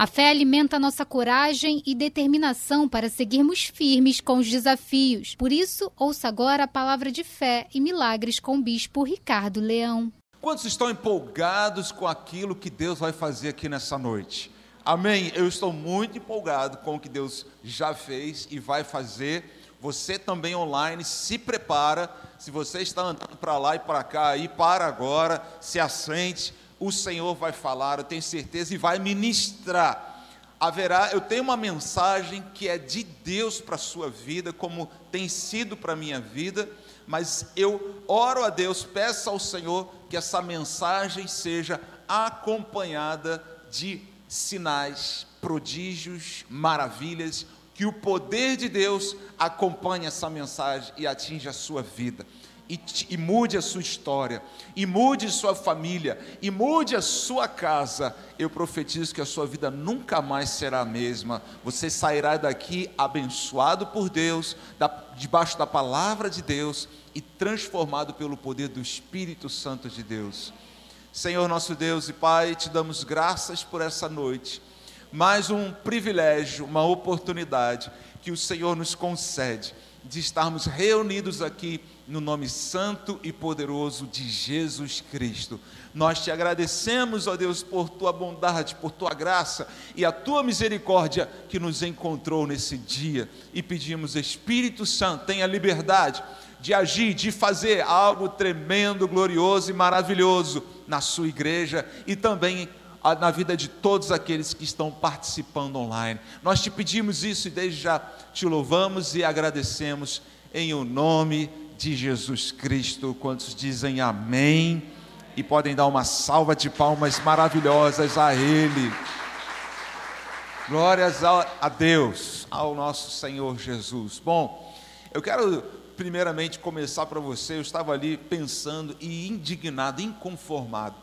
A fé alimenta nossa coragem e determinação para seguirmos firmes com os desafios. Por isso, ouça agora a palavra de fé e milagres com o Bispo Ricardo Leão. Quantos estão empolgados com aquilo que Deus vai fazer aqui nessa noite? Amém? Eu estou muito empolgado com o que Deus já fez e vai fazer. Você também online, se prepara. Se você está andando para lá e para cá, aí para agora, se assente. O Senhor vai falar, eu tenho certeza, e vai ministrar. Eu tenho uma mensagem que é de Deus para a sua vida, como tem sido para a minha vida, mas eu oro a Deus, peço ao Senhor que essa mensagem seja acompanhada de sinais, prodígios, maravilhas, que o poder de Deus acompanhe essa mensagem e atinja a sua vida. E mude a sua história, e mude sua família, e mude a sua casa. Eu profetizo que a sua vida nunca mais será a mesma. Você sairá daqui abençoado por Deus, debaixo da palavra de Deus, e transformado pelo poder do Espírito Santo de Deus. Senhor nosso Deus e Pai, te damos graças por essa noite, mais um privilégio, uma oportunidade que o Senhor nos concede, de estarmos reunidos aqui no nome santo e poderoso de Jesus Cristo. Nós te agradecemos, ó Deus, por tua bondade, por tua graça e a tua misericórdia que nos encontrou nesse dia, e pedimos, Espírito Santo, tenha liberdade de agir, de fazer algo tremendo, glorioso e maravilhoso na sua igreja e também na vida de todos aqueles que estão participando online. Nós te pedimos isso e desde já te louvamos e agradecemos em o nome de Jesus Cristo. Quantos dizem amém? E podem dar uma salva de palmas maravilhosas a Ele. Glórias a Deus, ao nosso Senhor Jesus. Bom, eu quero primeiramente começar para você, eu estava ali pensando e indignado, inconformado.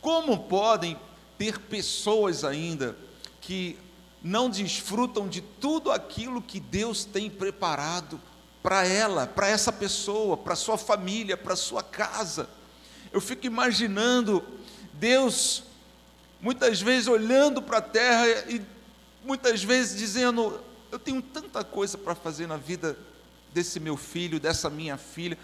Como podem ter pessoas ainda que não desfrutam de tudo aquilo que Deus tem preparado para ela, para essa pessoa, para sua família, para sua casa? Eu fico imaginando Deus muitas vezes olhando para a terra e muitas vezes dizendo: eu tenho tanta coisa para fazer na vida desse meu filho, dessa minha filha,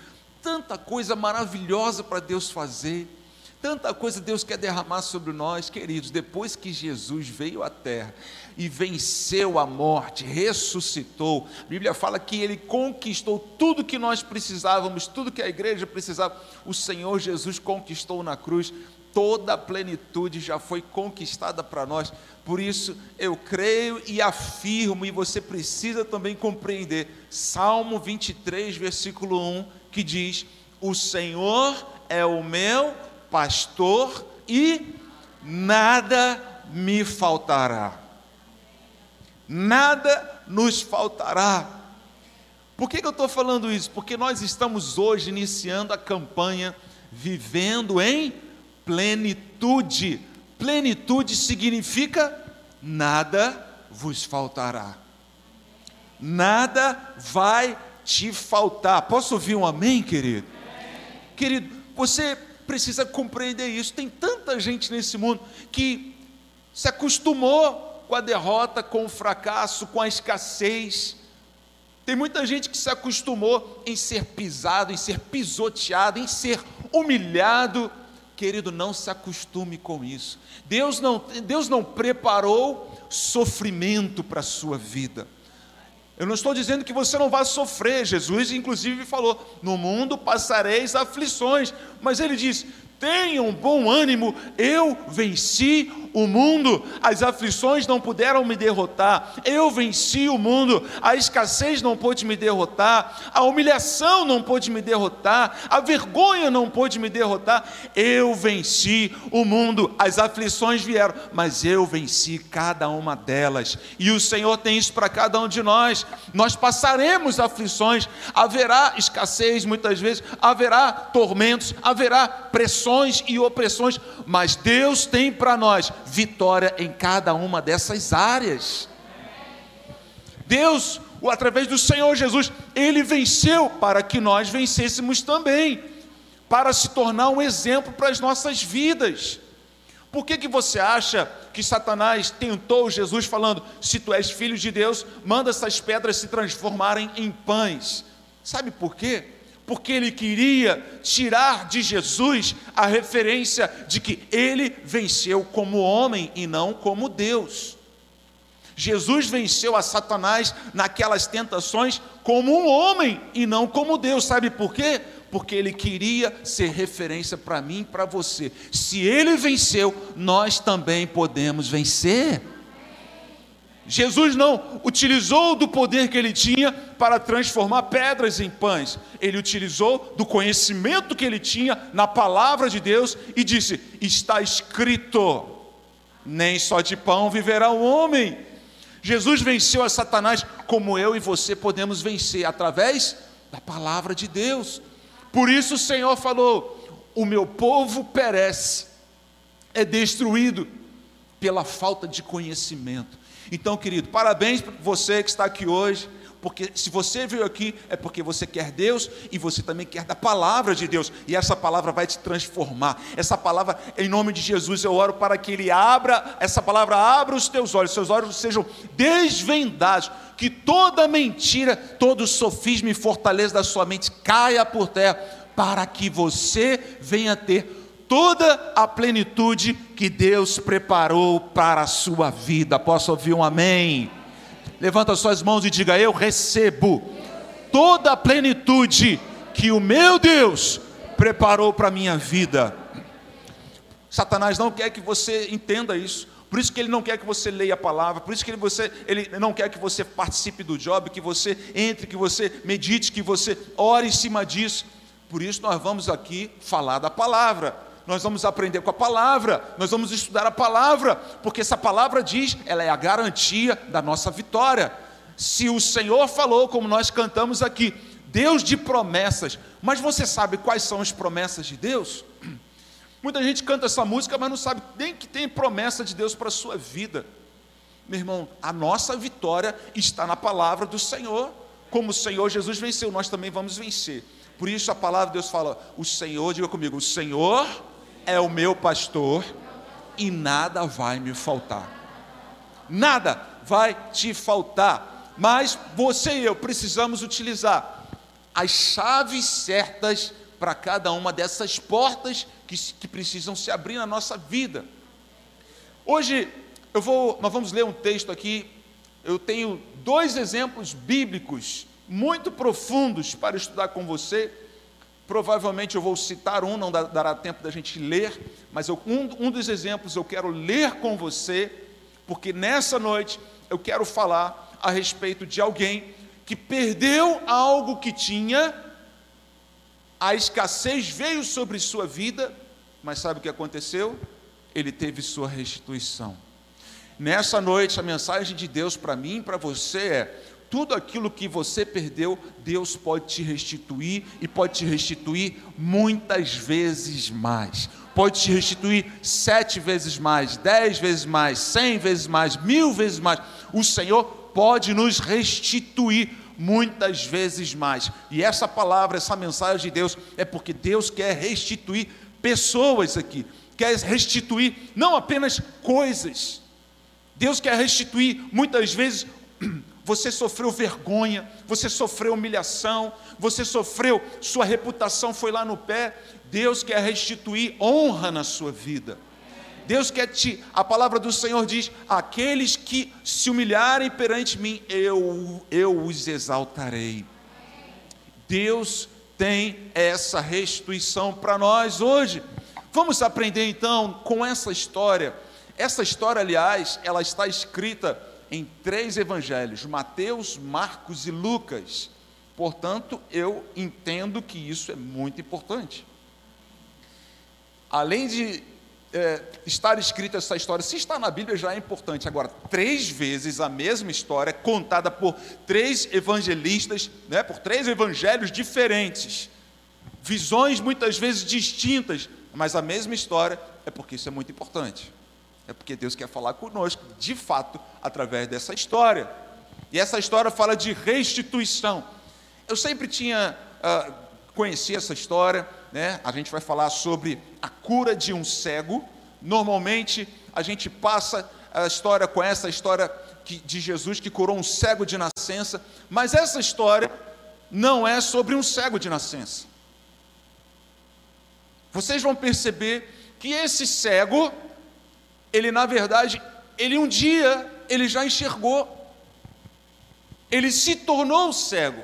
tanta coisa maravilhosa para Deus fazer, tanta coisa Deus quer derramar sobre nós. Queridos, depois que Jesus veio à terra e venceu a morte, ressuscitou, a Bíblia fala que Ele conquistou tudo que nós precisávamos, tudo que a igreja precisava, o Senhor Jesus conquistou na cruz. Toda a plenitude já foi conquistada para nós. Por isso eu creio e afirmo, e você precisa também compreender, Salmo 23, versículo 1, que diz: o Senhor é o meu pastor e nada me faltará. Nada nos faltará. Por que eu estou falando isso? Porque nós estamos hoje iniciando a campanha Vivendo em Plenitude. Plenitude significa nada vos faltará. Nada vai te faltar. Posso ouvir um amém, querido? Amém. Querido, você precisa compreender isso. Tem tanta gente nesse mundo que se acostumou com a derrota, com o fracasso, com a escassez. Tem muita gente que se acostumou em ser pisado, em ser pisoteado, em ser humilhado. Querido, não se acostume com isso. Deus não preparou sofrimento para a sua vida. Eu não estou dizendo que você não vai sofrer. Jesus inclusive falou: no mundo passareis aflições, mas Ele diz: tenham bom ânimo, eu venci o mundo, as aflições não puderam me derrotar, eu venci o mundo, a escassez não pôde me derrotar, a humilhação não pôde me derrotar, a vergonha não pôde me derrotar, eu venci o mundo. As aflições vieram, mas eu venci cada uma delas, e o Senhor tem isso para cada um de nós. Nós passaremos aflições, haverá escassez muitas vezes, haverá tormentos, haverá pressões e opressões, mas Deus tem para nós vitória em cada uma dessas áreas. Deus, através do Senhor Jesus, Ele venceu para que nós vencêssemos também, para se tornar um exemplo para as nossas vidas. Por que você acha que Satanás tentou Jesus falando, se tu és filho de Deus, manda essas pedras se transformarem em pães? Sabe por quê? Porque ele queria tirar de Jesus a referência de que ele venceu como homem e não como Deus. Jesus venceu a Satanás naquelas tentações como um homem e não como Deus. Sabe por quê? Porque ele queria ser referência para mim e para você. Se ele venceu, nós também podemos vencer. Jesus não utilizou do poder que ele tinha para transformar pedras em pães. Ele utilizou do conhecimento que ele tinha na palavra de Deus e disse, está escrito, nem só de pão viverá o homem. Jesus venceu a Satanás como eu e você podemos vencer, através da palavra de Deus. Por isso o Senhor falou, o meu povo perece, é destruído pela falta de conhecimento. Então, querido, parabéns para você que está aqui hoje, porque se você veio aqui, é porque você quer Deus, e você também quer da palavra de Deus, e essa palavra vai te transformar. Essa palavra, em nome de Jesus, eu oro para que Ele abra, essa palavra abra os teus olhos, seus olhos sejam desvendados, que toda mentira, todo sofisma e fortaleza da sua mente caia por terra, para que você venha ter toda a plenitude que Deus preparou para a sua vida. Posso ouvir um amém? Levanta suas mãos e diga, eu recebo toda a plenitude que o meu Deus preparou para a minha vida. Satanás não quer que você entenda isso. Por isso que ele não quer que você leia a palavra, por isso que ele não quer que você participe do job, que você entre, que você medite, que você ore em cima disso. Por isso nós vamos aqui falar da palavra, nós vamos aprender com a palavra, nós vamos estudar a palavra, porque essa palavra diz, ela é a garantia da nossa vitória. Se o Senhor falou, como nós cantamos aqui, Deus de promessas, mas você sabe quais são as promessas de Deus? Muita gente canta essa música, mas não sabe nem que tem promessa de Deus para a sua vida. Meu irmão, a nossa vitória está na palavra do Senhor. Como o Senhor Jesus venceu, nós também vamos vencer. Por isso a palavra de Deus fala, o Senhor, diga comigo, o Senhor é o meu pastor e nada vai me faltar. Nada vai te faltar. Mas você e eu precisamos utilizar as chaves certas para cada uma dessas portas que precisam se abrir na nossa vida. Hoje, nós vamos ler um texto aqui, eu tenho dois exemplos bíblicos muito profundos para estudar com você, provavelmente eu vou citar um, não dará tempo da gente ler, mas um dos exemplos eu quero ler com você, porque nessa noite eu quero falar a respeito de alguém que perdeu algo que tinha. A escassez veio sobre sua vida, mas sabe o que aconteceu? Ele teve sua restituição. Nessa noite, a mensagem de Deus para mim e para você é, tudo aquilo que você perdeu, Deus pode te restituir, e pode te restituir muitas vezes mais. Pode te restituir 7 vezes mais, 10 vezes mais, 100 vezes mais, 1000 vezes mais. O Senhor pode nos restituir muitas vezes mais, e essa palavra, essa mensagem de Deus, é porque Deus quer restituir pessoas aqui, quer restituir não apenas coisas, Deus quer restituir, muitas vezes, você sofreu vergonha, você sofreu humilhação, você sofreu, sua reputação foi lá no pé, Deus quer restituir honra na sua vida, Deus quer a palavra do Senhor diz, aqueles que se humilharem perante mim, eu os exaltarei. Deus tem essa restituição para nós hoje. Vamos aprender então com essa história. Essa história, aliás, ela está escrita em 3 evangelhos, Mateus, Marcos e Lucas. Portanto, eu entendo que isso é muito importante. Além de estar escrita essa história, se está na Bíblia já é importante. Agora, 3 vezes a mesma história, contada por 3 evangelistas, né, por 3 evangelhos diferentes, visões muitas vezes distintas, mas a mesma história, é porque isso é muito importante, é porque Deus quer falar conosco, de fato, através dessa história, e essa história fala de restituição. Eu sempre conheci essa história, né? A gente vai falar sobre a cura de um cego, Normalmente, a gente passa a história com essa história de Jesus que curou um cego de nascença, mas essa história não é sobre um cego de nascença. Vocês vão perceber que esse cego, ele na verdade, um dia, ele já enxergou, ele se tornou cego,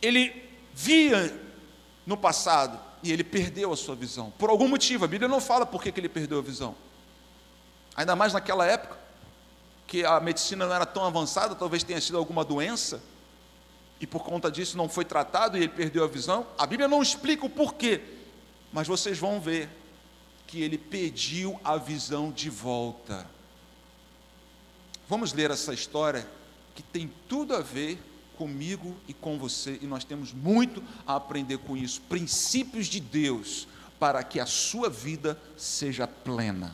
ele via no passado e ele perdeu a sua visão, por algum motivo. A Bíblia não fala por que ele perdeu a visão, ainda mais naquela época, que a medicina não era tão avançada, talvez tenha sido alguma doença, e por conta disso não foi tratado e ele perdeu a visão. A Bíblia não explica o porquê, mas vocês vão ver que ele pediu a visão de volta. Vamos ler essa história que tem tudo a ver comigo e com você, e nós temos muito a aprender com isso, princípios de Deus, para que a sua vida seja plena.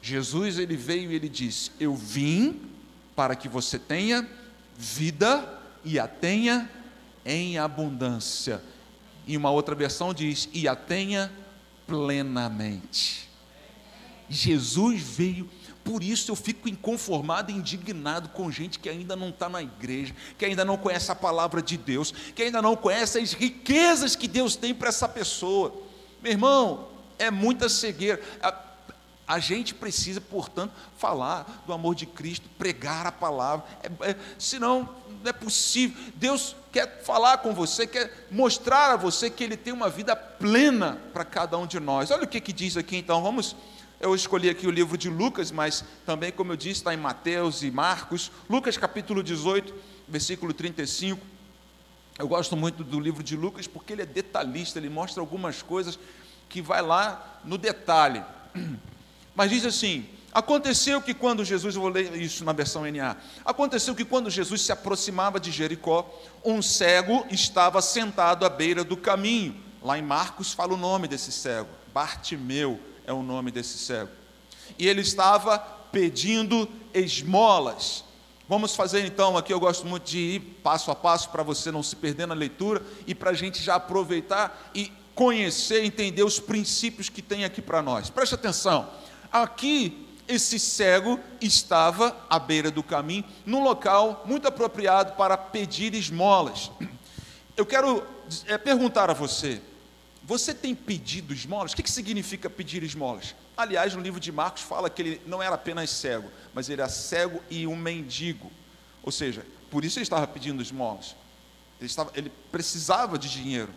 Jesus, ele veio e ele disse: eu vim para que você tenha vida e a tenha em abundância. E uma outra versão diz: e a tenha plenamente. Jesus veio. Por isso eu fico inconformado e indignado com gente que ainda não está na igreja, que ainda não conhece a palavra de Deus, que ainda não conhece as riquezas que Deus tem para essa pessoa. Meu irmão, é muita cegueira. A gente precisa, portanto, falar do amor de Cristo, pregar a palavra, senão não é possível. Deus quer falar com você, quer mostrar a você que Ele tem uma vida plena para cada um de nós. Olha o que diz aqui então, vamos... Eu escolhi aqui o livro de Lucas, mas também, como eu disse, está em Mateus e Marcos. Lucas capítulo 18, versículo 35, eu gosto muito do livro de Lucas, porque ele é detalhista, ele mostra algumas coisas que vai lá no detalhe. Mas diz assim: aconteceu que quando Jesus, eu vou ler isso na versão NA, aconteceu que quando Jesus se aproximava de Jericó, um cego estava sentado à beira do caminho. Lá em Marcos fala o nome desse cego, Bartimeu, é o nome desse cego, e ele estava pedindo esmolas. Vamos fazer então aqui, eu gosto muito de ir passo a passo, para você não se perder na leitura, e para a gente já aproveitar e conhecer, entender os princípios que tem aqui para nós. Preste atenção, aqui esse cego estava à beira do caminho, num local muito apropriado para pedir esmolas. Eu quero perguntar a você: você tem pedido esmolas? O que significa pedir esmolas? Aliás, no livro de Marcos fala que ele não era apenas cego, mas ele era cego e um mendigo. Ou seja, por isso ele estava pedindo esmolas. Ele precisava de dinheiro.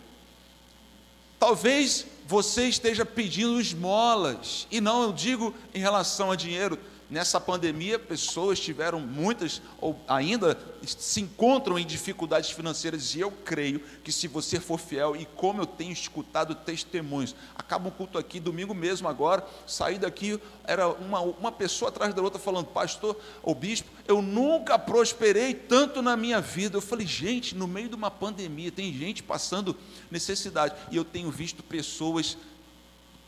Talvez você esteja pedindo esmolas, e não, eu digo em relação a dinheiro. Nessa pandemia, pessoas tiveram muitas, ou ainda se encontram em dificuldades financeiras, e eu creio que, se você for fiel, e como eu tenho escutado testemunhos, acaba o culto aqui, domingo mesmo agora, saí daqui, era uma pessoa atrás da outra falando: pastor, ou bispo, eu nunca prosperei tanto na minha vida. Eu falei: gente, no meio de uma pandemia, tem gente passando necessidade, e eu tenho visto pessoas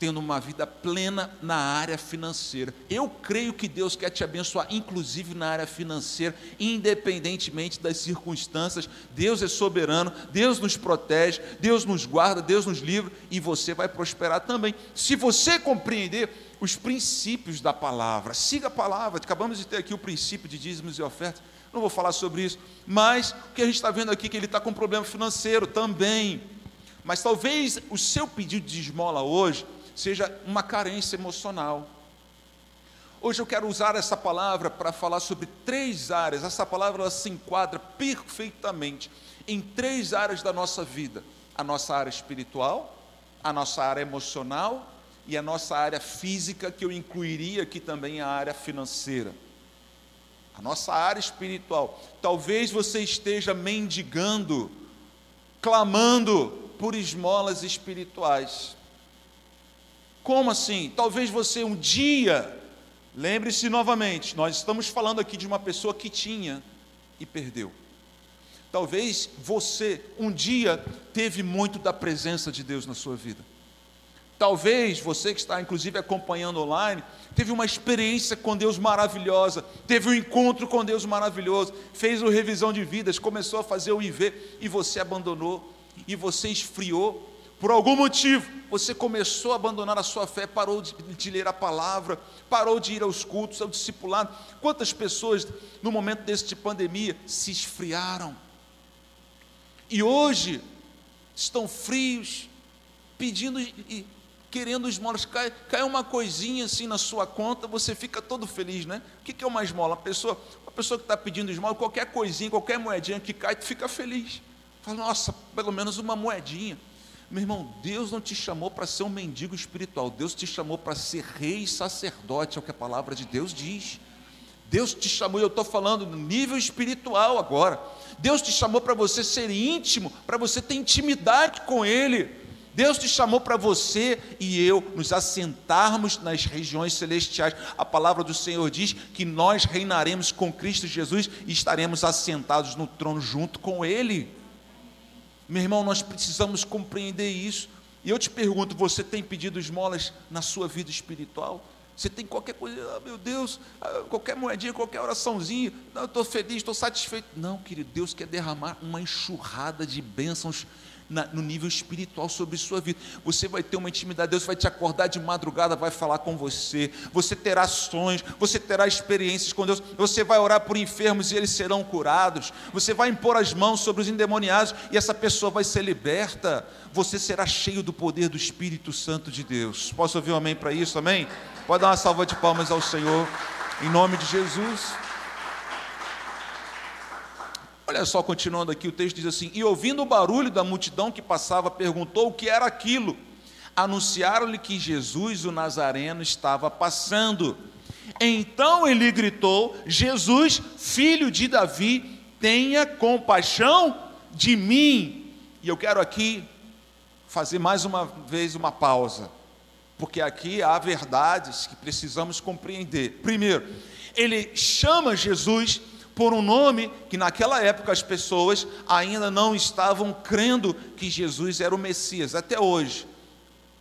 tendo uma vida plena na área financeira. Eu creio que Deus quer te abençoar, inclusive na área financeira, independentemente das circunstâncias. Deus é soberano, Deus nos protege, Deus nos guarda, Deus nos livra, e você vai prosperar também, se você compreender os princípios da palavra. Siga a palavra. Acabamos de ter aqui o princípio de dízimos e ofertas, não vou falar sobre isso, mas o que a gente está vendo aqui é que ele está com problema financeiro também. Mas talvez o seu pedido de esmola hoje seja uma carência emocional. Hoje eu quero usar essa palavra para falar sobre três áreas. Essa palavra, ela se enquadra perfeitamente em três áreas da nossa vida: a nossa área espiritual, a nossa área emocional e a nossa área física, que eu incluiria aqui também a área financeira. A nossa área espiritual. Talvez você esteja mendigando, clamando por esmolas espirituais. Como assim? Talvez você um dia, lembre-se novamente, nós estamos falando aqui de uma pessoa que tinha e perdeu. Talvez você um dia teve muito da presença de Deus na sua vida. Talvez você, que está inclusive acompanhando online, teve uma experiência com Deus maravilhosa, teve um encontro com Deus maravilhoso, fez uma revisão de vidas, começou a fazer o IV, e você abandonou, e você esfriou, por algum motivo, você começou a abandonar a sua fé, parou de ler a palavra, parou de ir aos cultos, ao discipulado. Quantas pessoas, no momento deste pandemia, se esfriaram, e hoje estão frios, pedindo e querendo esmolas. Cai uma coisinha assim na sua conta, você fica todo feliz, né? O que é uma esmola? Uma pessoa que está pedindo esmola, qualquer coisinha, qualquer moedinha que cai, tu fica feliz, fala, nossa, pelo menos uma moedinha. Meu irmão, Deus não te chamou para ser um mendigo espiritual, Deus te chamou para ser rei e sacerdote, é o que a palavra de Deus diz. Deus te chamou, e eu estou falando no nível espiritual agora, Deus te chamou para você ser íntimo, para você ter intimidade com Ele. Deus te chamou para você e eu nos assentarmos nas regiões celestiais. A palavra do Senhor diz que nós reinaremos com Cristo Jesus e estaremos assentados no trono junto com Ele. Meu irmão, nós precisamos compreender isso. E eu te pergunto, você tem pedido esmolas na sua vida espiritual? Você tem qualquer coisa, ah, meu Deus, qualquer moedinha, qualquer oraçãozinha, não, eu estou feliz, estou satisfeito. Não, querido, Deus quer derramar uma enxurrada de bênçãos no nível espiritual sobre sua vida. Você vai ter uma intimidade, Deus vai te acordar de madrugada, vai falar com você, você terá sonhos, você terá experiências com Deus, você vai orar por enfermos e eles serão curados, você vai impor as mãos sobre os endemoniados e essa pessoa vai ser liberta, você será cheio do poder do Espírito Santo de Deus. Posso ouvir um amém para isso? Amém? Pode dar uma salva de palmas ao Senhor, em nome de Jesus. Olha só, continuando aqui, o texto diz assim: e ouvindo o barulho da multidão que passava, perguntou o que era aquilo. Anunciaram-lhe que Jesus, o Nazareno, estava passando. Então ele gritou: Jesus, filho de Davi, tenha compaixão de mim. E eu quero aqui fazer mais uma vez uma pausa, porque aqui há verdades que precisamos compreender. Primeiro, ele chama Jesus por um nome que naquela época as pessoas ainda não estavam crendo que Jesus era o Messias. Até hoje,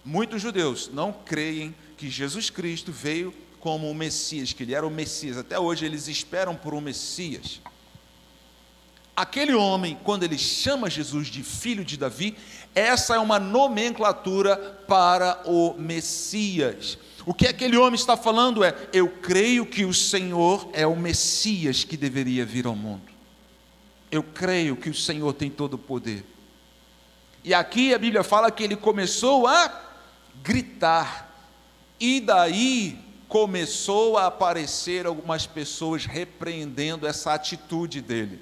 muitos judeus não creem que Jesus Cristo veio como o Messias, que ele era o Messias. Até hoje eles esperam por um Messias. Aquele homem, quando ele chama Jesus de filho de Davi, essa é uma nomenclatura para o Messias. O que aquele homem está falando é: eu creio que o Senhor é o Messias que deveria vir ao mundo. Eu creio que o Senhor tem todo o poder. E aqui a Bíblia fala que ele começou a gritar. E daí começou a aparecer algumas pessoas repreendendo essa atitude dele.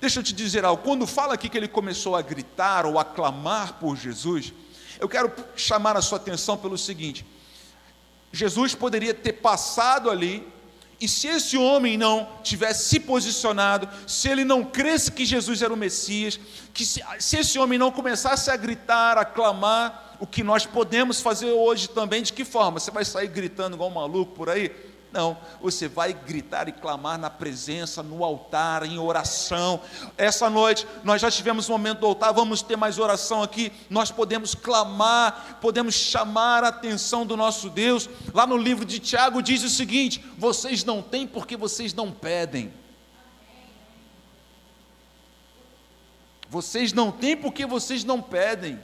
Deixa eu te dizer algo. Quando fala aqui que ele começou a gritar ou a clamar por Jesus, eu quero chamar a sua atenção pelo seguinte: Jesus poderia ter passado ali, e se esse homem não tivesse se posicionado, se ele não cresse que Jesus era o Messias, que se esse homem não começasse a gritar, a clamar, o que nós podemos fazer hoje também, de que forma? Você vai sair gritando igual um maluco por aí? Não, você vai gritar e clamar na presença, no altar, em oração. Essa noite nós já tivemos o momento do altar, vamos ter mais oração aqui. Nós podemos clamar, podemos chamar a atenção do nosso Deus. Lá no livro de Tiago diz o seguinte: vocês não têm porque vocês não pedem. Vocês não têm porque vocês não pedem.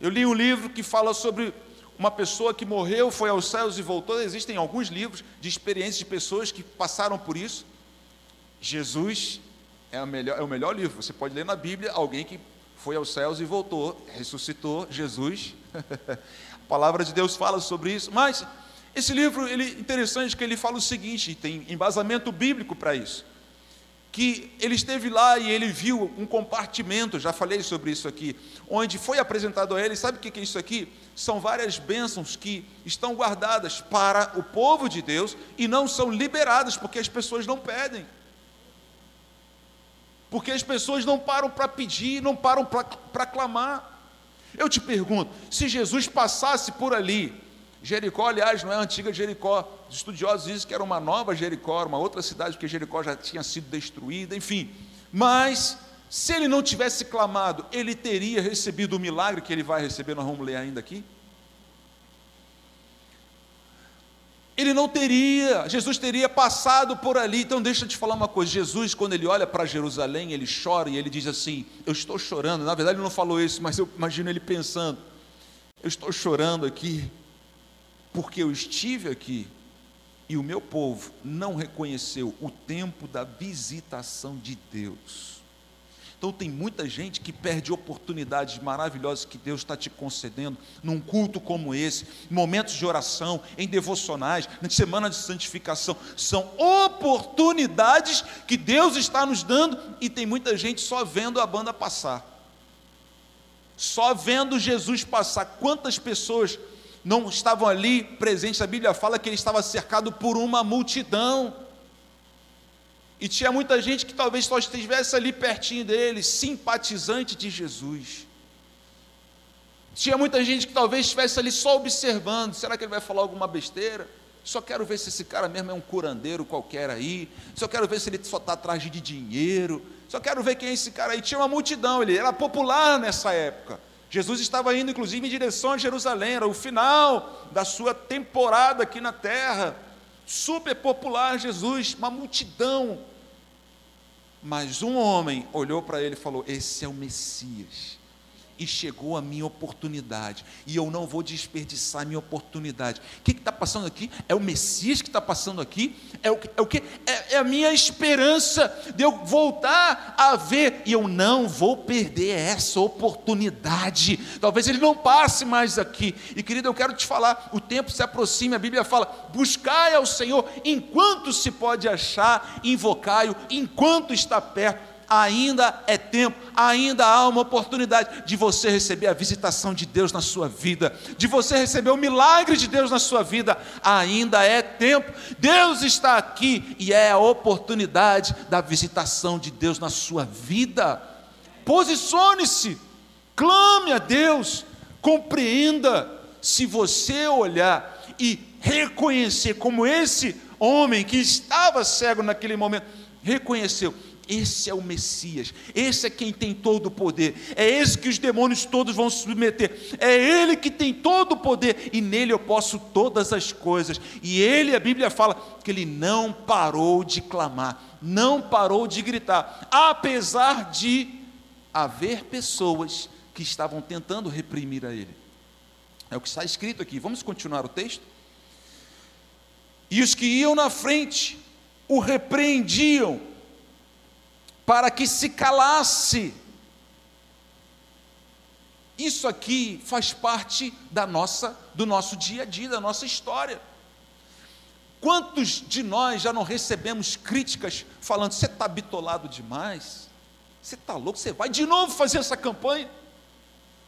Eu li um livro que fala sobre uma pessoa que morreu, foi aos céus e voltou. Existem alguns livros de experiências de pessoas que passaram por isso. Jesus é o melhor livro. Você pode ler na Bíblia alguém que foi aos céus e voltou, ressuscitou, Jesus. A palavra de Deus fala sobre isso. Mas esse livro, ele interessante que ele fala o seguinte, e tem embasamento bíblico para isso, que ele esteve lá e ele viu um compartimento, já falei sobre isso aqui, onde foi apresentado a ele. Sabe o que é isso aqui? São várias bênçãos que estão guardadas para o povo de Deus e não são liberadas, porque as pessoas não pedem, porque as pessoas não param para pedir, não param para clamar. Eu te pergunto, se Jesus passasse por ali, Jericó, aliás, não é a antiga Jericó, os estudiosos dizem que era uma nova Jericó, era uma outra cidade, porque Jericó já tinha sido destruída, enfim, mas se ele não tivesse clamado, ele teria recebido o milagre que ele vai receber? Nós vamos ler ainda aqui. Ele não teria, Jesus teria passado por ali. Então deixa eu te falar uma coisa, Jesus, quando ele olha para Jerusalém, ele chora e ele diz assim, eu estou chorando. Na verdade ele não falou isso, mas eu imagino ele pensando, eu estou chorando aqui, porque eu estive aqui, e o meu povo não reconheceu o tempo da visitação de Deus. Então tem muita gente que perde oportunidades maravilhosas que Deus está te concedendo, num culto como esse, momentos de oração, em devocionais, na semana de santificação, são oportunidades que Deus está nos dando, e tem muita gente só vendo a banda passar, só vendo Jesus passar. Quantas pessoas não estavam ali presentes? A Bíblia fala que ele estava cercado por uma multidão, e tinha muita gente que talvez só estivesse ali pertinho dele, simpatizante de Jesus. Tinha muita gente que talvez estivesse ali só observando, será que ele vai falar alguma besteira? Só quero ver se esse cara mesmo é um curandeiro qualquer aí, só quero ver se ele só está atrás de dinheiro, só quero ver quem é esse cara aí. Tinha uma multidão, ele era popular nessa época. Jesus estava indo, inclusive, em direção a Jerusalém, era o final da sua temporada aqui na terra, super popular Jesus, uma multidão. Mas um homem olhou para ele e falou, esse é o Messias, e chegou a minha oportunidade, e eu não vou desperdiçar a minha oportunidade. O que está passando aqui? É o Messias que está passando aqui? É a minha esperança de eu voltar a ver, e eu não vou perder essa oportunidade. Talvez ele não passe mais aqui. E querido, eu quero te falar, o tempo se aproxima, a Bíblia fala, buscai ao Senhor enquanto se pode achar, invocai-o enquanto está perto. Ainda é tempo, ainda há uma oportunidade de você receber a visitação de Deus na sua vida, de você receber o milagre de Deus na sua vida. Ainda é tempo, Deus está aqui, e é a oportunidade da visitação de Deus na sua vida. Posicione-se, clame a Deus, compreenda. Se você olhar e reconhecer, como esse homem que estava cego naquele momento reconheceu, esse é o Messias, esse é quem tem todo o poder, é esse que os demônios todos vão se submeter, é ele que tem todo o poder, e nele eu posso todas as coisas. E ele, a Bíblia fala, que ele não parou de clamar, não parou de gritar, apesar de haver pessoas que estavam tentando reprimir a ele. É o que está escrito aqui. Vamos continuar o texto. E os que iam na frente o repreendiam, para que se calasse. Isso aqui faz parte do nosso dia a dia, da nossa história. Quantos de nós já não recebemos críticas falando, você está bitolado demais, você está louco, você vai de novo fazer essa campanha,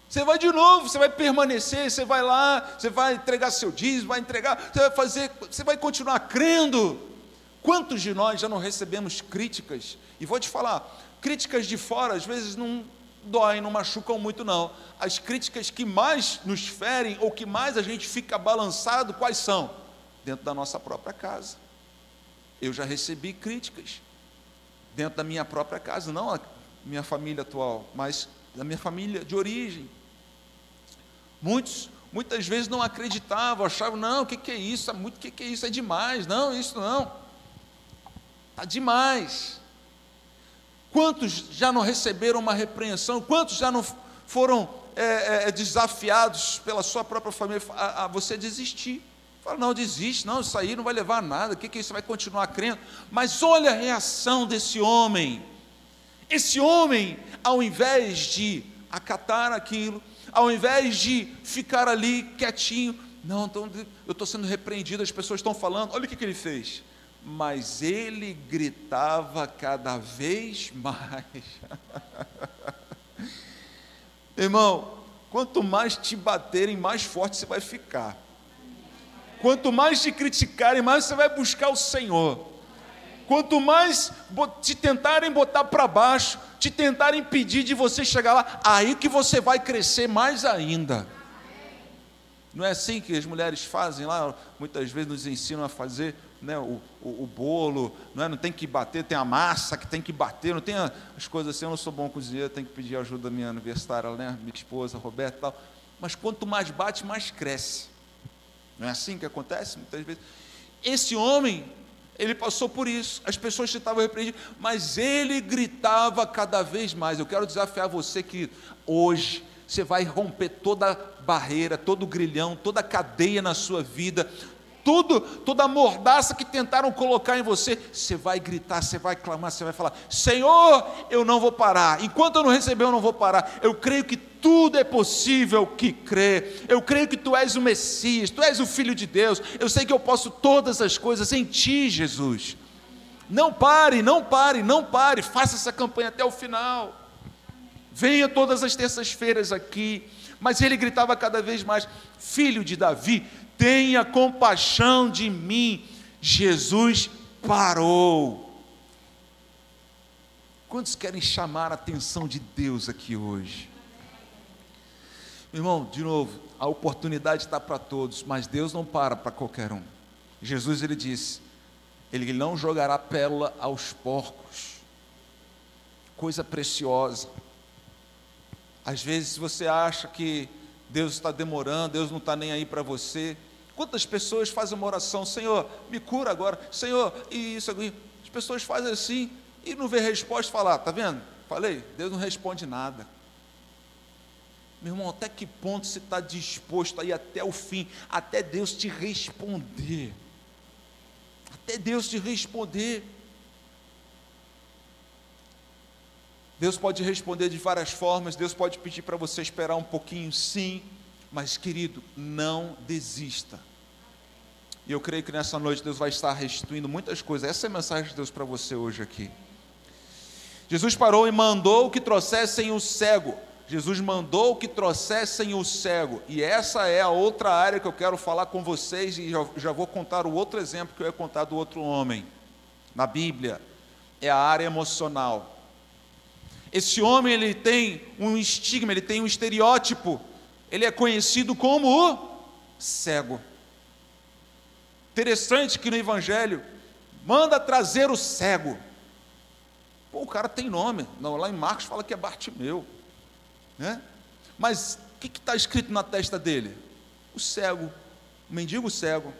você vai de novo, você vai permanecer, você vai lá, você vai entregar seu dízimo, vai entregar, você vai fazer, você vai continuar crendo. Quantos de nós já não recebemos críticas? E vou te falar, críticas de fora às vezes não doem, não machucam muito não. As críticas que mais nos ferem, ou que mais a gente fica balançado, quais são? Dentro da nossa própria casa. Eu já recebi críticas dentro da minha própria casa, não a minha família atual, mas da minha família de origem. Muitas vezes não acreditavam, achavam, não, o que é isso? O que é isso? É demais, não, isso não. Está demais. Quantos já não receberam uma repreensão? Quantos já não foram desafiados pela sua própria família a você desistir? Fala, não, desiste, não, isso aí não vai levar a nada, o que é isso? Vai continuar crendo? Mas olha a reação desse homem. Esse homem, ao invés de acatar aquilo, ao invés de ficar ali quietinho, não, então, eu estou sendo repreendido, as pessoas estão falando, olha o que ele fez. Mas ele gritava cada vez mais. Irmão, quanto mais te baterem, mais forte você vai ficar. Quanto mais te criticarem, mais você vai buscar o Senhor. Quanto mais te tentarem botar para baixo, te tentarem impedir de você chegar lá, aí que você vai crescer mais ainda. Não é assim que as mulheres fazem lá? Muitas vezes nos ensinam a fazer, né, o bolo, não tem que bater, tem a massa que tem que bater, não tem as coisas assim. Eu não sou bom cozinheiro, tenho que pedir ajuda da minha universitária, né, minha esposa, Roberta e tal. Mas quanto mais bate, mais cresce. Não é assim que acontece muitas vezes? Esse homem, ele passou por isso, as pessoas tentavam repreender, mas ele gritava cada vez mais. Eu quero desafiar você que hoje você vai romper toda barreira, todo grilhão, toda cadeia na sua vida, tudo, toda mordaça que tentaram colocar em você. Você vai gritar, você vai clamar, você vai falar: Senhor, eu não vou parar, enquanto eu não receber eu não vou parar, eu creio que tudo é possível que crê, eu creio que Tu és o Messias, Tu és o Filho de Deus, eu sei que eu posso todas as coisas em Ti, Jesus. Não pare, não pare, não pare, faça essa campanha até o final, venha todas as terças-feiras aqui. Mas ele gritava cada vez mais: Filho de Davi, tenha compaixão de mim. Jesus parou. Quantos querem chamar a atenção de Deus aqui hoje? Meu irmão, de novo, a oportunidade está para todos, mas Deus não para qualquer um. Jesus, ele disse, ele não jogará pérola aos porcos, coisa preciosa. Às vezes você acha que Deus está demorando, Deus não está nem aí para você. Quantas pessoas fazem uma oração: Senhor, me cura agora, Senhor, e isso aqui. As pessoas fazem assim e não vê resposta, falar: está vendo? Falei, Deus não responde nada. Meu irmão, até que ponto você está disposto a ir até o fim, até Deus te responder? Até Deus te responder. Deus pode responder de várias formas, Deus pode pedir para você esperar um pouquinho, sim, mas querido, não desista. E eu creio que nessa noite Deus vai estar restituindo muitas coisas. Essa é a mensagem de Deus para você hoje aqui. Jesus parou e mandou que trouxessem o cego. Jesus mandou que trouxessem o cego, e essa é a outra área que eu quero falar com vocês, e já vou contar o outro exemplo que eu ia contar do outro homem, na Bíblia, é a área emocional. Esse homem, ele tem um estigma, ele tem um estereótipo, ele é conhecido como o cego. Interessante que no Evangelho, manda trazer o cego. Pô, o cara tem nome, não, lá em Marcos fala que é Bartimeu, né? Mas o que está escrito na testa dele? O cego, o mendigo cego.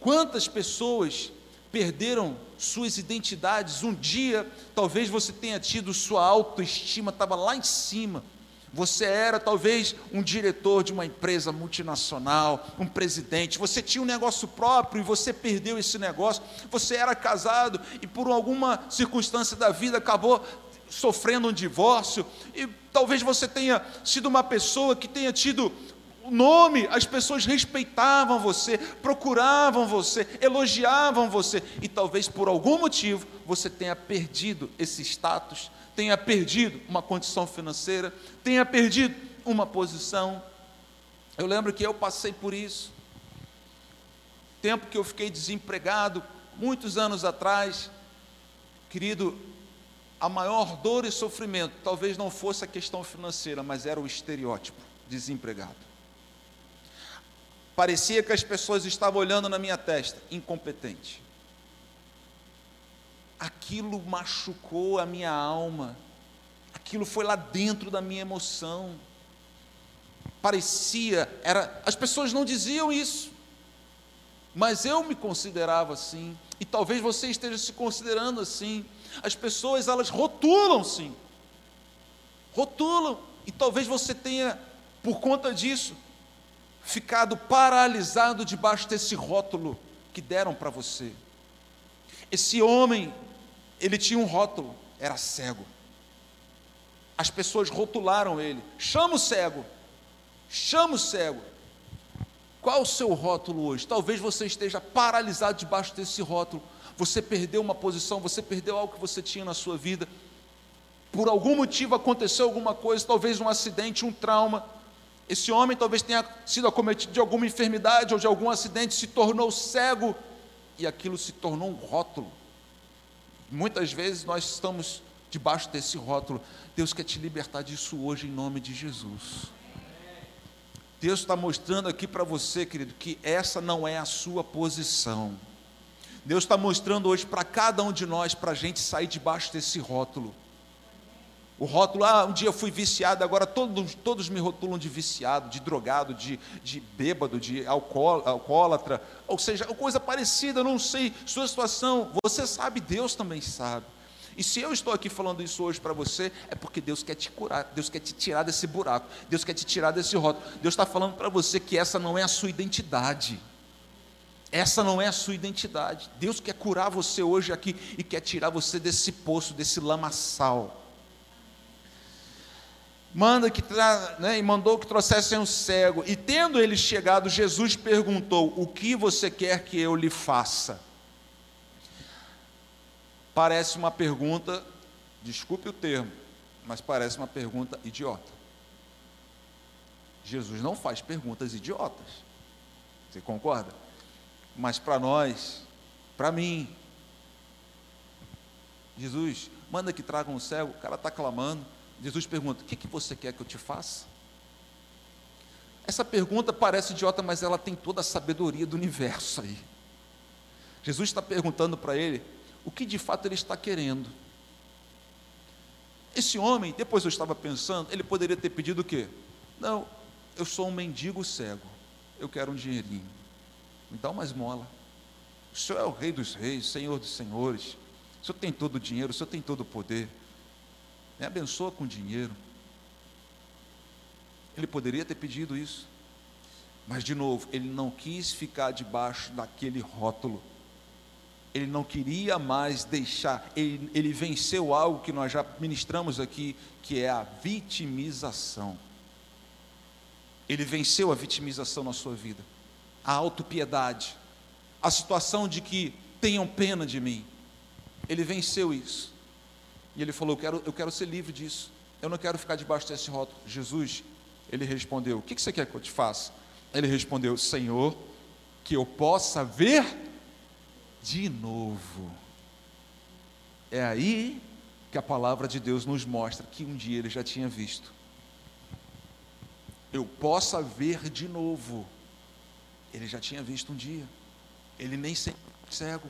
Quantas pessoas perderam suas identidades? Um dia, talvez você tenha tido sua autoestima, estava lá em cima, você era talvez um diretor de uma empresa multinacional, um presidente, você tinha um negócio próprio e você perdeu esse negócio, você era casado e por alguma circunstância da vida acabou sofrendo um divórcio, e talvez você tenha sido uma pessoa que tenha tido nome, as pessoas respeitavam você, procuravam você, elogiavam você, e talvez por algum motivo você tenha perdido esse status, tenha perdido uma condição financeira, tenha perdido uma posição. Eu lembro que eu passei por isso, tempo que eu fiquei desempregado, muitos anos atrás, querido. A maior dor e sofrimento talvez não fosse a questão financeira, mas era o estereótipo, desempregado. Parecia que as pessoas estavam olhando na minha testa, incompetente. Aquilo machucou a minha alma, aquilo foi lá dentro da minha emoção. Parecia, era, as pessoas não diziam isso, mas eu me considerava assim, e talvez você esteja se considerando assim. As pessoas, elas rotulam sim, rotulam, e talvez você tenha, por conta disso, ficado paralisado debaixo desse rótulo que deram para você. Esse homem, ele tinha um rótulo, era cego. As pessoas rotularam ele: chama o cego, chama o cego. Qual o seu rótulo hoje? Talvez você esteja paralisado debaixo desse rótulo, você perdeu uma posição, você perdeu algo que você tinha na sua vida, por algum motivo aconteceu alguma coisa, talvez um acidente, um trauma. Esse homem talvez tenha sido acometido de alguma enfermidade ou de algum acidente, se tornou cego, e aquilo se tornou um rótulo. Muitas vezes nós estamos debaixo desse rótulo. Deus quer te libertar disso hoje em nome de Jesus. Deus está mostrando aqui para você, querido, que essa não é a sua posição. Deus está mostrando hoje para cada um de nós, para a gente sair debaixo desse rótulo. O rótulo, um dia eu fui viciado, agora todos me rotulam de viciado, de drogado, de bêbado, de alcoólatra, ou seja, coisa parecida, não sei, sua situação, você sabe, Deus também sabe. E se eu estou aqui falando isso hoje para você, é porque Deus quer te curar, Deus quer te tirar desse buraco, Deus quer te tirar desse rótulo. Deus está falando para você que essa não é a sua identidade. Essa não é a sua identidade. Deus quer curar você hoje aqui e quer tirar você desse poço, desse lamaçal. Mandou que trouxessem um cego, e tendo ele chegado, Jesus perguntou: o que você quer que eu lhe faça? Parece uma pergunta, desculpe o termo, mas parece uma pergunta idiota. Jesus não faz perguntas idiotas, você concorda? Mas para nós, para mim, Jesus manda que tragam um cego, o cara está clamando, Jesus pergunta: o que você quer que eu te faça? Essa pergunta parece idiota, mas ela tem toda a sabedoria do universo aí. Jesus está perguntando para ele o que de fato ele está querendo. Esse homem, depois eu estava pensando, ele poderia ter pedido o quê? Não, eu sou um mendigo cego, eu quero um dinheirinho, me dá uma esmola, o Senhor é o Rei dos Reis, Senhor dos Senhores, o Senhor tem todo o dinheiro, o Senhor tem todo o poder, me abençoa com dinheiro. Ele poderia ter pedido isso, mas de novo, ele não quis ficar debaixo daquele rótulo, ele não queria mais deixar, ele venceu algo que nós já ministramos aqui, que é a vitimização. Ele venceu a vitimização na sua vida, a autopiedade, a situação de que tenham pena de mim. Ele venceu isso, e ele falou: eu quero ser livre disso, eu não quero ficar debaixo desse rótulo. Jesus, ele respondeu: o que você quer que eu te faça? Ele respondeu: Senhor, que eu possa ver de novo. É aí que a palavra de Deus nos mostra que um dia ele já tinha visto. Eu possa ver de novo. Ele já tinha visto um dia, ele nem sempre foi cego.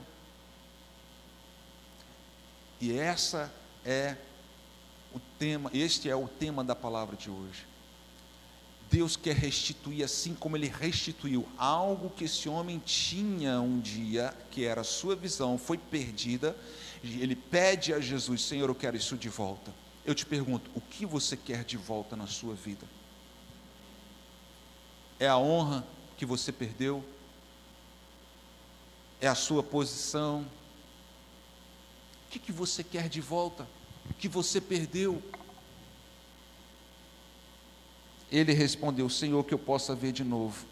E essa é o tema, este é o tema da palavra de hoje. Deus quer restituir, assim como ele restituiu algo que esse homem tinha um dia, que era a sua visão, foi perdida. Ele pede a Jesus: Senhor, eu quero isso de volta. Eu te pergunto, o que você quer de volta na sua vida? É a honra que você perdeu? É a sua posição? O que você quer de volta, o que você perdeu? Ele respondeu: Senhor, que eu possa ver de novo.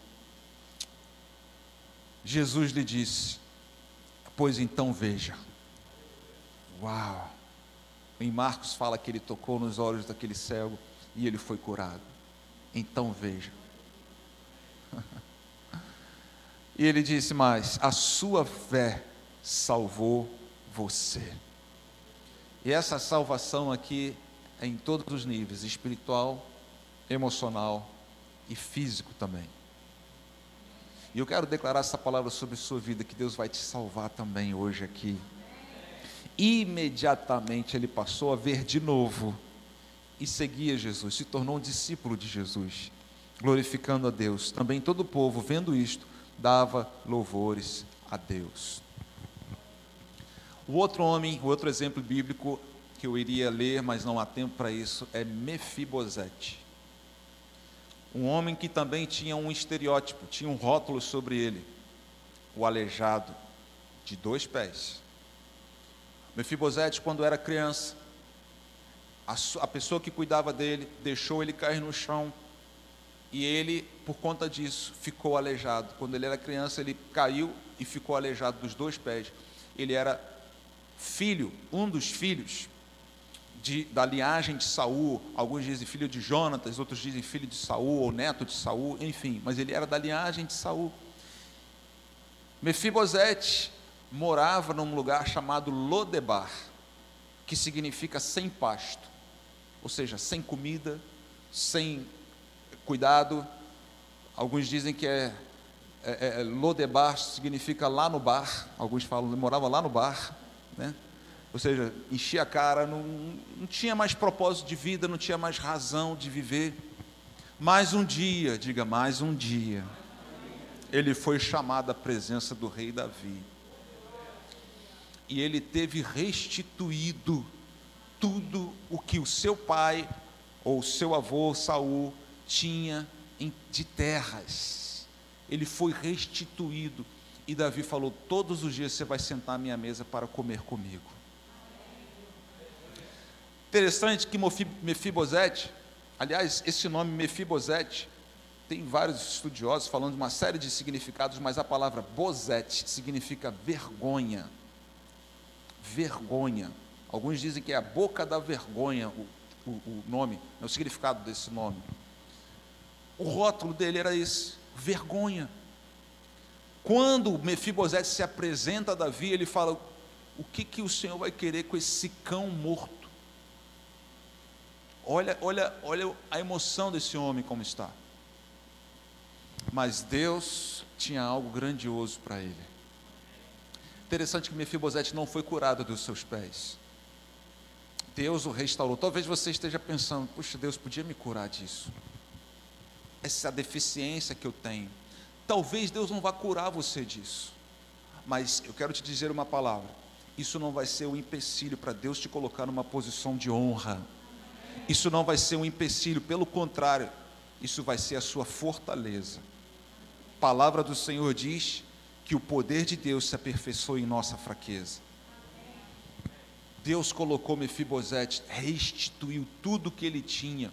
Jesus lhe disse: pois então veja. Uau! Em Marcos fala que ele tocou nos olhos daquele cego e ele foi curado. Então veja. E ele disse mais: a sua fé salvou você. E essa salvação aqui é em todos os níveis, espiritual, emocional e físico também. E eu quero declarar essa palavra sobre a sua vida, que Deus vai te salvar também hoje aqui. Imediatamente ele passou a ver de novo e seguia Jesus, se tornou um discípulo de Jesus, glorificando a Deus. Também todo o povo, vendo isto, dava louvores a Deus. O outro homem, o outro exemplo bíblico que eu iria ler, mas não há tempo para isso, é Mefibosete. Um homem que também tinha um estereótipo, tinha um rótulo sobre ele: o aleijado de 2 pés. Mefibosete, quando era criança, a pessoa que cuidava dele deixou ele cair no chão, e ele, por conta disso, ficou aleijado. Quando ele era criança, ele caiu e ficou aleijado dos 2 pés. Ele era filho, um dos filhos da linhagem de Saul. Alguns dizem filho de Jonatas, outros dizem filho de Saul ou neto de Saul, enfim, mas ele era da linhagem de Saul. Mefibosete morava num lugar chamado Lodebar, que significa sem pasto, ou seja, sem comida, sem cuidado. Alguns dizem que Lodebar significa lá no bar, alguns falam, ele morava lá no bar, né? Ou seja, enchia a cara, não tinha mais propósito de vida, não tinha mais razão de viver. Mais um dia, diga, mais um dia, ele foi chamado à presença do rei Davi. E ele teve restituído tudo o que o seu pai, ou o seu avô Saul, tinha de terras. Ele foi restituído. E Davi falou, todos os dias você vai sentar à minha mesa para comer comigo. Interessante que Mefibosete, aliás, esse nome Mefibosete, tem vários estudiosos falando de uma série de significados, mas a palavra Bosete significa vergonha. Vergonha. Alguns dizem que é a boca da vergonha o nome, o significado desse nome. O rótulo dele era esse, vergonha. Quando Mefibosete se apresenta a Davi, ele fala, o que o Senhor vai querer com esse cão morto? Olha a emoção desse homem como está. Mas Deus tinha algo grandioso para ele. Interessante que Mefibosete não foi curado dos seus pés. Deus o restaurou. Talvez você esteja pensando, puxa, Deus podia me curar disso. Essa deficiência que eu tenho. Talvez Deus não vá curar você disso. Mas eu quero te dizer uma palavra. Isso não vai ser um empecilho para Deus te colocar numa posição de honra. Isso não vai ser um empecilho, pelo contrário, isso vai ser a sua fortaleza. A palavra do Senhor diz que o poder de Deus se aperfeiçoa em nossa fraqueza. Deus colocou Mefibosete, restituiu tudo que ele tinha,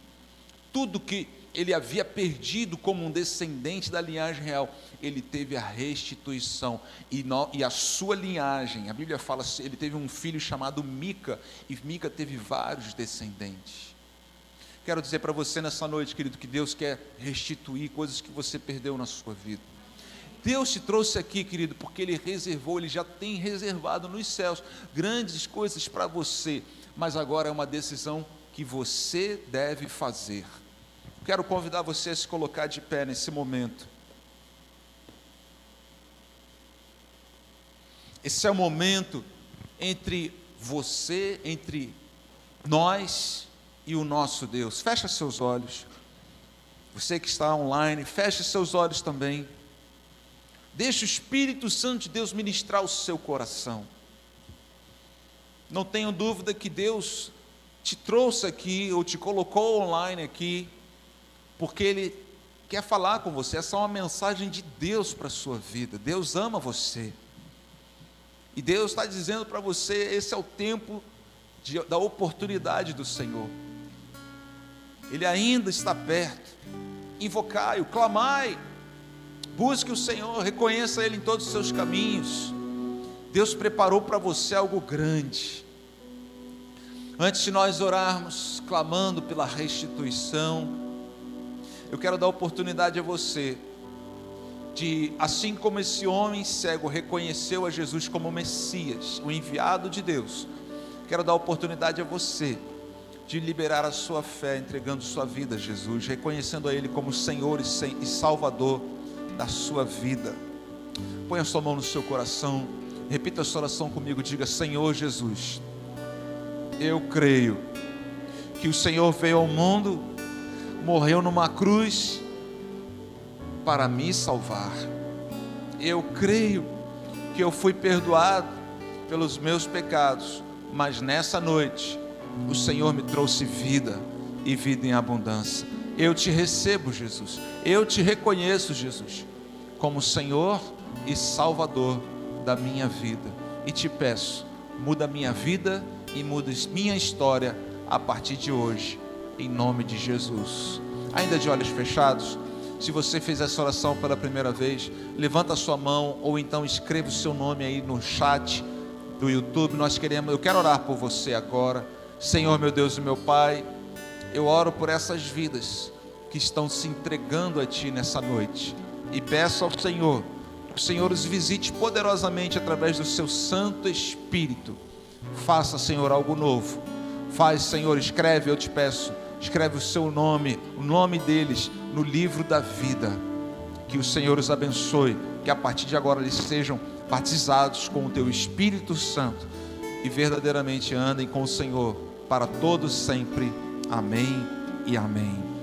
tudo que ele havia perdido como um descendente da linhagem real, ele teve a restituição, e a sua linhagem, a Bíblia fala, ele teve um filho chamado Mica, e Mica teve vários descendentes. Quero dizer para você nessa noite, querido, que Deus quer restituir coisas que você perdeu na sua vida. Deus te trouxe aqui, querido, porque Ele reservou, Ele já tem reservado nos céus grandes coisas para você, mas agora é uma decisão que você deve fazer. Quero convidar você a se colocar de pé nesse momento. Esse é o momento entre você, entre nós e o nosso Deus. Fecha seus olhos, você que está online, fecha seus olhos também, deixa o Espírito Santo de Deus ministrar o seu coração. Não tenho dúvida que Deus te trouxe aqui, ou te colocou online aqui, porque Ele quer falar com você. Essa é uma mensagem de Deus para a sua vida. Deus ama você, e Deus está dizendo para você, esse é o tempo da oportunidade do Senhor. Ele ainda está perto. Invocai-o, clamai, busque o Senhor, reconheça Ele em todos os seus caminhos. Deus preparou para você algo grande. Antes de nós orarmos, clamando pela restituição, eu quero dar oportunidade a você, de, assim como esse homem cego reconheceu a Jesus como o Messias, o enviado de Deus, quero dar oportunidade a você, de liberar a sua fé, entregando sua vida a Jesus, reconhecendo a Ele como Senhor e Salvador da sua vida. Põe a sua mão no seu coração, repita a sua oração comigo, diga, Senhor Jesus, eu creio que o Senhor veio ao mundo, morreu numa cruz para me salvar. Eu creio que eu fui perdoado pelos meus pecados, mas nessa noite o Senhor me trouxe vida e vida em abundância. Eu te recebo, Jesus. Eu te reconheço, Jesus, como Senhor e Salvador da minha vida. E te peço, muda a minha vida e muda minha história a partir de hoje, em nome de Jesus. Ainda de olhos fechados, se você fez essa oração pela primeira vez, levanta a sua mão, ou então escreva o seu nome aí no chat do YouTube. Eu quero orar por você agora. Senhor, meu Deus e meu Pai, eu oro por essas vidas que estão se entregando a Ti nessa noite, e peço ao Senhor que o Senhor os visite poderosamente através do Seu Santo Espírito. Faça, Senhor, algo novo. Faz, Senhor, escreve, eu te peço, escreve o Seu nome, o nome deles, no livro da vida. Que o Senhor os abençoe, que a partir de agora eles sejam batizados com o Teu Espírito Santo, e verdadeiramente andem com o Senhor para todos sempre. Amém e amém.